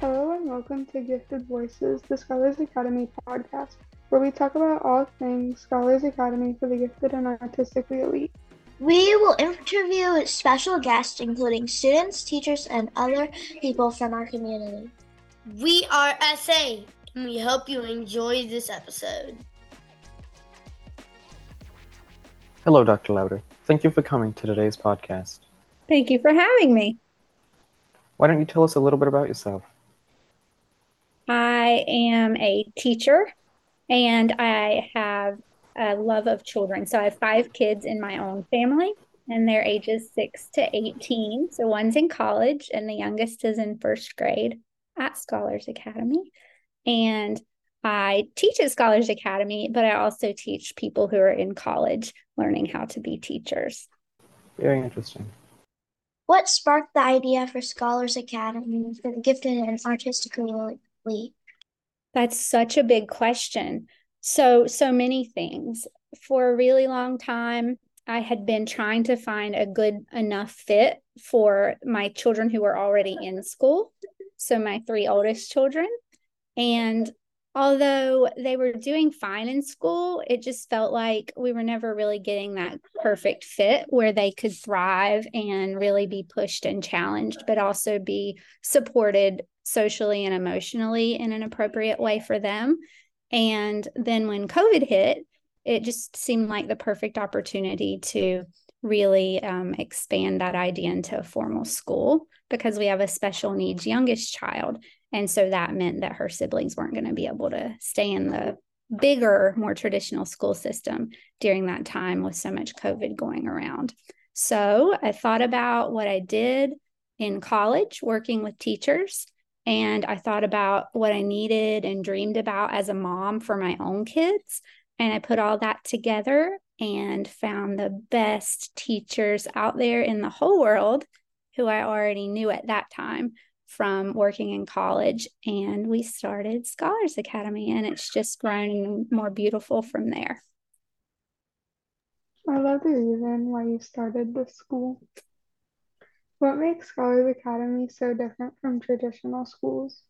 Hello and welcome to Gifted Voices, the Scholars Academy podcast, where we talk about all things Scholars Academy for the Gifted and Artistically Elite. We will interview special guests, including students, teachers, and other people from our community. We are SA, and we hope you enjoy this episode. Hello, Dr. Lowder. Thank you for coming to today's podcast. Thank you for having me. Why don't you tell us a little bit about yourself? I am a teacher, and I have a love of children. So I have 5 kids in my own family, and they're ages 6 to 18. So one's in college, and the youngest is in 1st grade at Scholars Academy. And I teach at Scholars Academy, but I also teach people who are in college learning how to be teachers. Very interesting. What sparked the idea for Scholars Academy for the Gifted and Artistically Elite? That's such a big question. So many things. For a really long time, I had been trying to find a good enough fit for my children who were already in school. So my 3 oldest children. And although they were doing fine in school, it just felt like we were never really getting that perfect fit where they could thrive and really be pushed and challenged, but also be supported socially and emotionally in an appropriate way for them. And then when COVID hit, it just seemed like the perfect opportunity to really expand that idea into a formal school, because we have a special needs youngest child. And so that meant that her siblings weren't going to be able to stay in the bigger, more traditional school system during that time with so much COVID going around. So I thought about what I did in college working with teachers, and I thought about what I needed and dreamed about as a mom for my own kids. And I put all that together and found the best teachers out there in the whole world who I already knew at that time from working in college, and we started Scholars Academy, and it's just grown more beautiful from there. I love the reason why you started this school. What makes Scholars Academy so different from traditional schools?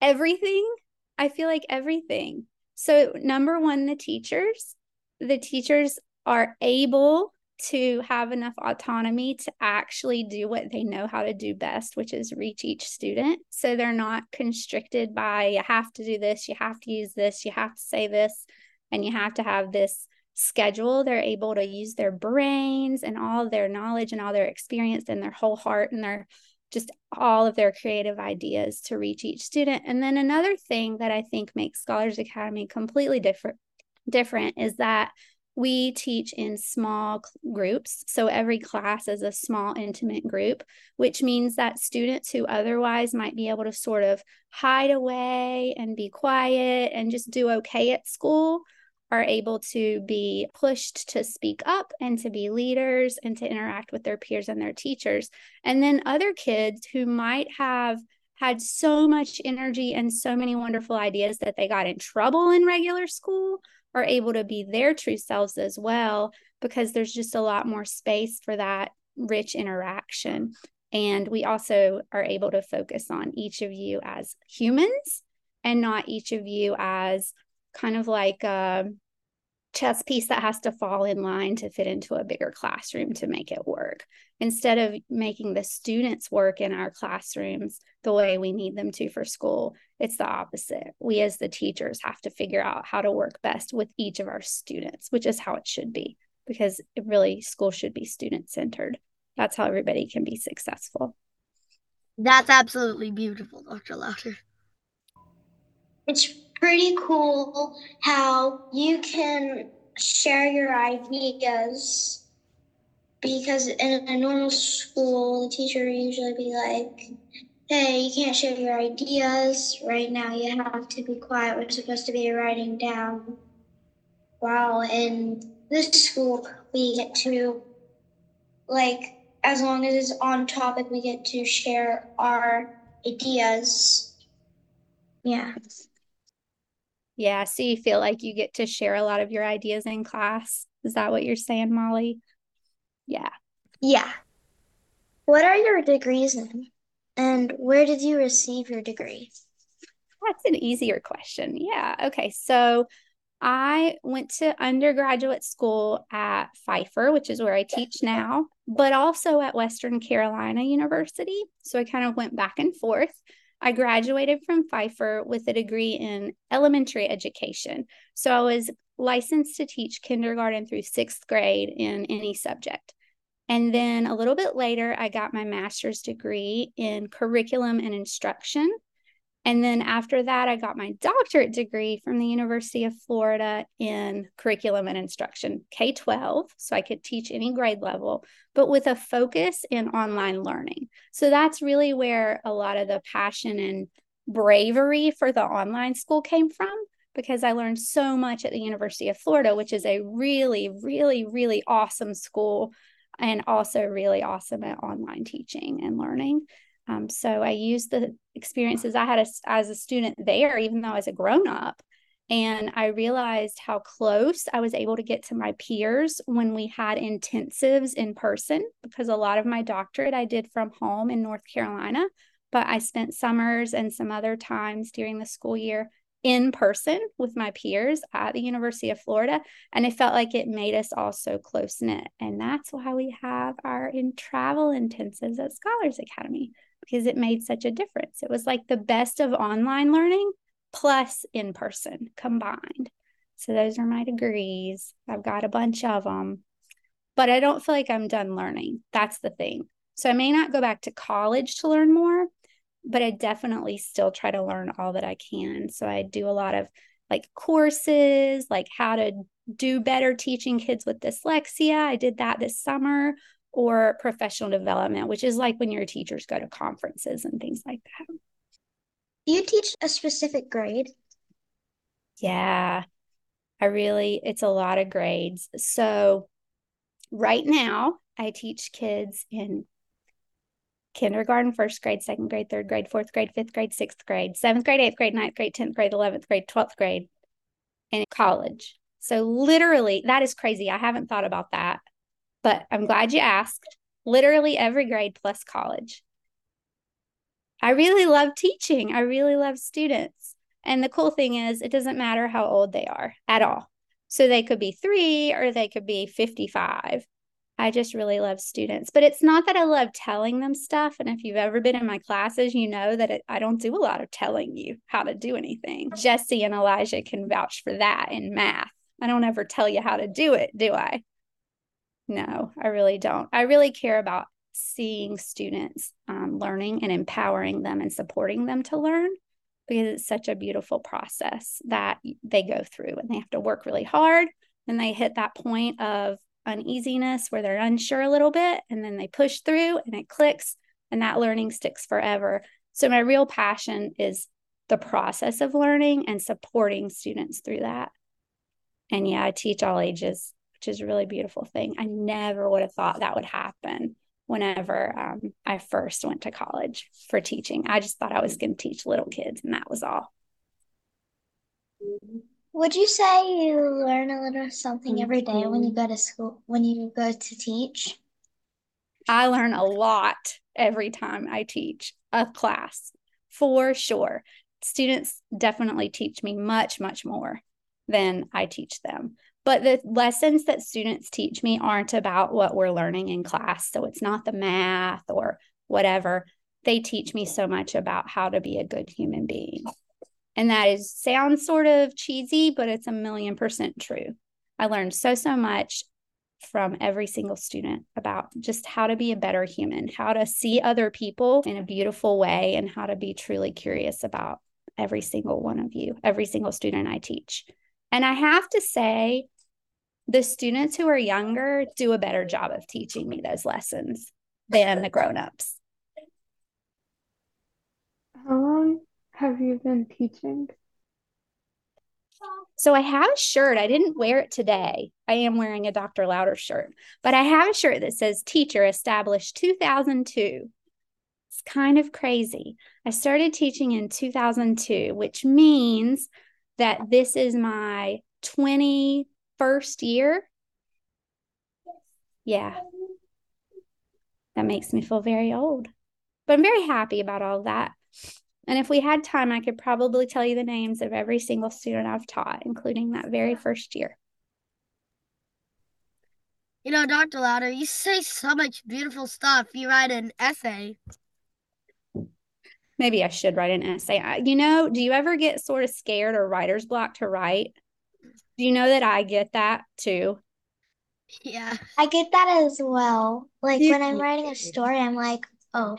Everything. I feel like everything. So number one, the teachers are able to have enough autonomy to actually do what they know how to do best, which is reach each student. So they're not constricted by, you have to do this, you have to use this, you have to say this, and you have to have this schedule. They're able to use their brains and all their knowledge and all their experience and their whole heart and their just all of their creative ideas to reach each student. And then another thing that I think makes Scholars Academy completely different is that we teach in small groups. So every class is a small, intimate group, which means that students who otherwise might be able to sort of hide away and be quiet and just do okay at school are able to be pushed to speak up and to be leaders and to interact with their peers and their teachers. And then other kids who might have had so much energy and so many wonderful ideas that they got in trouble in regular school are able to be their true selves as well, because there's just a lot more space for that rich interaction. And we also are able to focus on each of you as humans and not each of you as kind of like a chess piece that has to fall in line to fit into a bigger classroom to make it work. Instead of making the students work in our classrooms the way we need them to for school, it's the opposite. We as the teachers have to figure out how to work best with each of our students, which is how it should be, because it really, school should be student-centered. That's how everybody can be successful. That's absolutely beautiful, Dr. Lowder. It's pretty cool how you can share your ideas, because in a normal school, the teacher would usually be like, hey, you can't share your ideas right now. You have to be quiet. We're supposed to be writing down. Wow. In this school, we get to, like, as long as it's on topic, we get to share our ideas. Yeah, so you feel like you get to share a lot of your ideas in class. Is that what you're saying, Molly? Yeah. What are your degrees in? And where did you receive your degree? That's an easier question. Yeah. Okay. So I went to undergraduate school at Pfeiffer, which is where I teach now, but also at Western Carolina University. So I kind of went back and forth. I graduated from Pfeiffer with a degree in elementary education. So I was licensed to teach kindergarten through sixth grade in any subject. And then a little bit later, I got my master's degree in curriculum and instruction. And then after that, I got my doctorate degree from the University of Florida in curriculum and instruction, K-12, so I could teach any grade level, but with a focus in online learning. So that's really where a lot of the passion and bravery for the online school came from, because I learned so much at the University of Florida, which is a really, really, really awesome school and also really awesome at online teaching and learning. So I used the experiences I had as a student there, even though I was a grown-up, and I realized how close I was able to get to my peers when we had intensives in person, because a lot of my doctorate I did from home in North Carolina, but I spent summers and some other times during the school year in person with my peers at the University of Florida, and it felt like it made us all so close-knit. And that's why we have our travel intensives at Scholars Academy, because it made such a difference. It was like the best of online learning plus in person combined. So those are my degrees. I've got a bunch of them, but I don't feel like I'm done learning. That's the thing. So I may not go back to college to learn more, but I definitely still try to learn all that I can. So I do a lot of like courses, like how to do better teaching kids with dyslexia. I did that this summer, or professional development, which is like when your teachers go to conferences and things like that. Do you teach a specific grade? Yeah, it's a lot of grades. So right now I teach kids in kindergarten, first grade, second grade, third grade, fourth grade, fifth grade, sixth grade, seventh grade, eighth grade, ninth grade, 10th grade, 11th grade, 12th grade, and college. So literally, that is crazy. I haven't thought about that, but I'm glad you asked. Literally every grade plus college. I really love teaching. I really love students. And the cool thing is, it doesn't matter how old they are at all. So they could be 3 or they could be 55. I just really love students, but it's not that I love telling them stuff. And if you've ever been in my classes, you know that I don't do a lot of telling you how to do anything. Jesse and Elijah can vouch for that in math. I don't ever tell you how to do it, do I? No, I really don't. I really care about seeing students learning and empowering them and supporting them to learn, because it's such a beautiful process that they go through, and they have to work really hard, and they hit that point of uneasiness where they're unsure a little bit, and then they push through and it clicks, and that learning sticks forever. So my real passion is the process of learning and supporting students through that. And yeah, I teach all ages, which is a really beautiful thing. I never would have thought that would happen whenever I first went to college for teaching. I just thought I was going to teach little kids, and that was all. Would you say you learn a little something every day when you go to school, when you go to teach? I learn a lot every time I teach a class, for sure. Students definitely teach me much, much more than I teach them. But the lessons that students teach me aren't about what we're learning in class. So it's not the math or whatever. They teach me so much about how to be a good human being. And that sounds sort of cheesy, but it's 1,000,000% true. I learned so much from every single student about just how to be a better human, how to see other people in a beautiful way, and how to be truly curious about every single one of you, every single student I teach. And I have to say, the students who are younger do a better job of teaching me those lessons than the grown-ups. Have you been teaching? So I have a shirt. I didn't wear it today. I am wearing a Dr. Lowder shirt, but I have a shirt that says Teacher Established 2002. It's kind of crazy. I started teaching in 2002, which means that this is my 21st year. Yeah. That makes me feel very old. But I'm very happy about all that. And if we had time, I could probably tell you the names of every single student I've taught, including that very first year. You know, Dr. Lowder, you say so much beautiful stuff. You write an essay. Maybe I should write an essay. You know, do you ever get sort of scared or writer's block to write? Do you know that I get that too? Yeah. I get that as well. Like when I'm writing a story, I'm like, oh,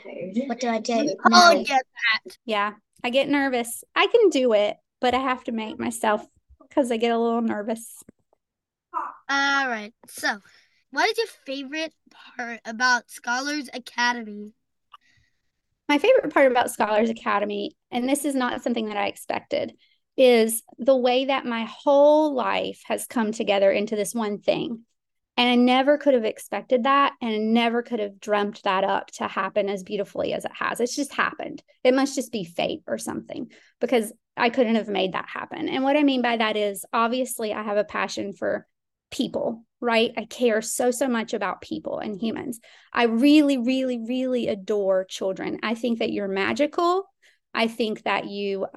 what do I do? Oh, I get that. Yeah, I get nervous. I can do it, but I have to make myself because I get a little nervous. All right. So what is your favorite part about Scholars Academy? My favorite part about Scholars Academy, and this is not something that I expected, is the way that my whole life has come together into this one thing. And I never could have expected that, and I never could have dreamt that up to happen as beautifully as it has. It's just happened. It must just be fate or something, because I couldn't have made that happen. And what I mean by that is, obviously, I have a passion for people, right? I care so, so much about people and humans. I really, really, really adore children. I think that you're magical. I think that you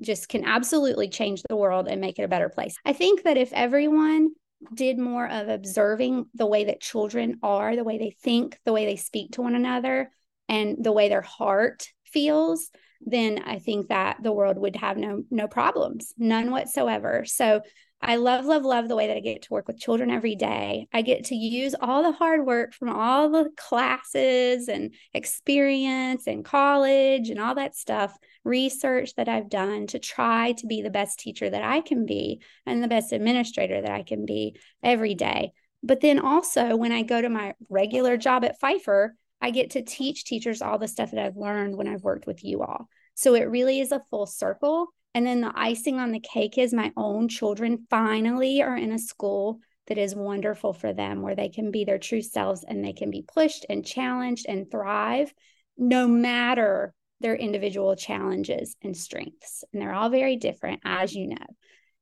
just can absolutely change the world and make it a better place. I think that if everyone did more of observing the way that children are, the way they think, the way they speak to one another, and the way their heart feels, then I think that the world would have no problems, none whatsoever. So I love, love, love the way that I get to work with children every day. I get to use all the hard work from all the classes and experience and college and all that stuff, research that I've done to try to be the best teacher that I can be and the best administrator that I can be every day. But then also when I go to my regular job at Pfeiffer, I get to teach teachers all the stuff that I've learned when I've worked with you all. So it really is a full circle. And then the icing on the cake is my own children finally are in a school that is wonderful for them, where they can be their true selves and they can be pushed and challenged and thrive no matter their individual challenges and strengths. And they're all very different, as you know.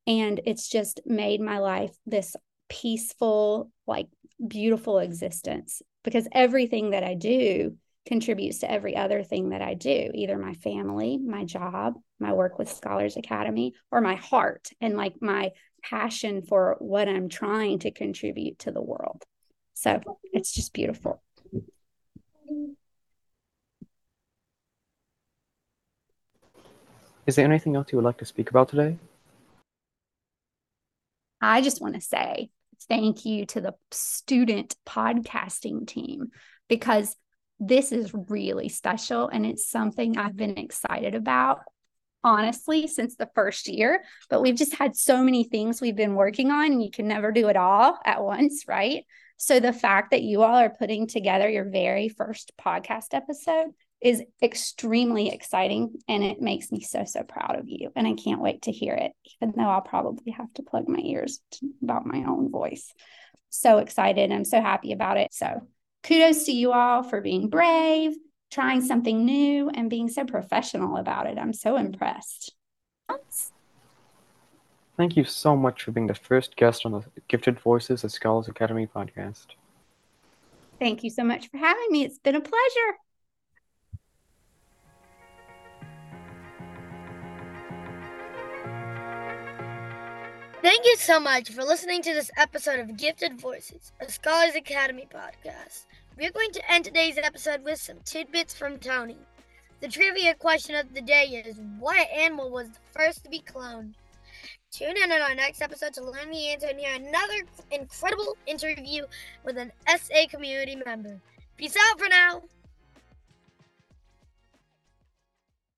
And it's just made my life this peaceful, like beautiful existence, because everything that I do contributes to every other thing that I do, either my family, my job, my work with Scholars Academy, or my heart and like my passion for what I'm trying to contribute to the world. So it's just beautiful. Is there anything else you would like to speak about today? I just want to say thank you to the student podcasting team, because this is really special, and it's something I've been excited about, honestly, since the first year. But we've just had so many things we've been working on, and you can never do it all at once, right? So the fact that you all are putting together your very first podcast episode is extremely exciting, and it makes me so, so proud of you. And I can't wait to hear it, even though I'll probably have to plug my ears about my own voice. So excited. I'm so happy about it. So kudos to you all for being brave, trying something new, and being so professional about it. I'm so impressed. Thank you so much for being the first guest on the Gifted Voices at Scholars Academy podcast. Thank you so much for having me. It's been a pleasure. Thank you so much for listening to this episode of Gifted Voices, a Scholars Academy podcast. We're going to end today's episode with some tidbits from Tony. The trivia question of the day is, what animal was the first to be cloned? Tune in on our next episode to learn the answer and hear another incredible interview with an SA community member. Peace out for now.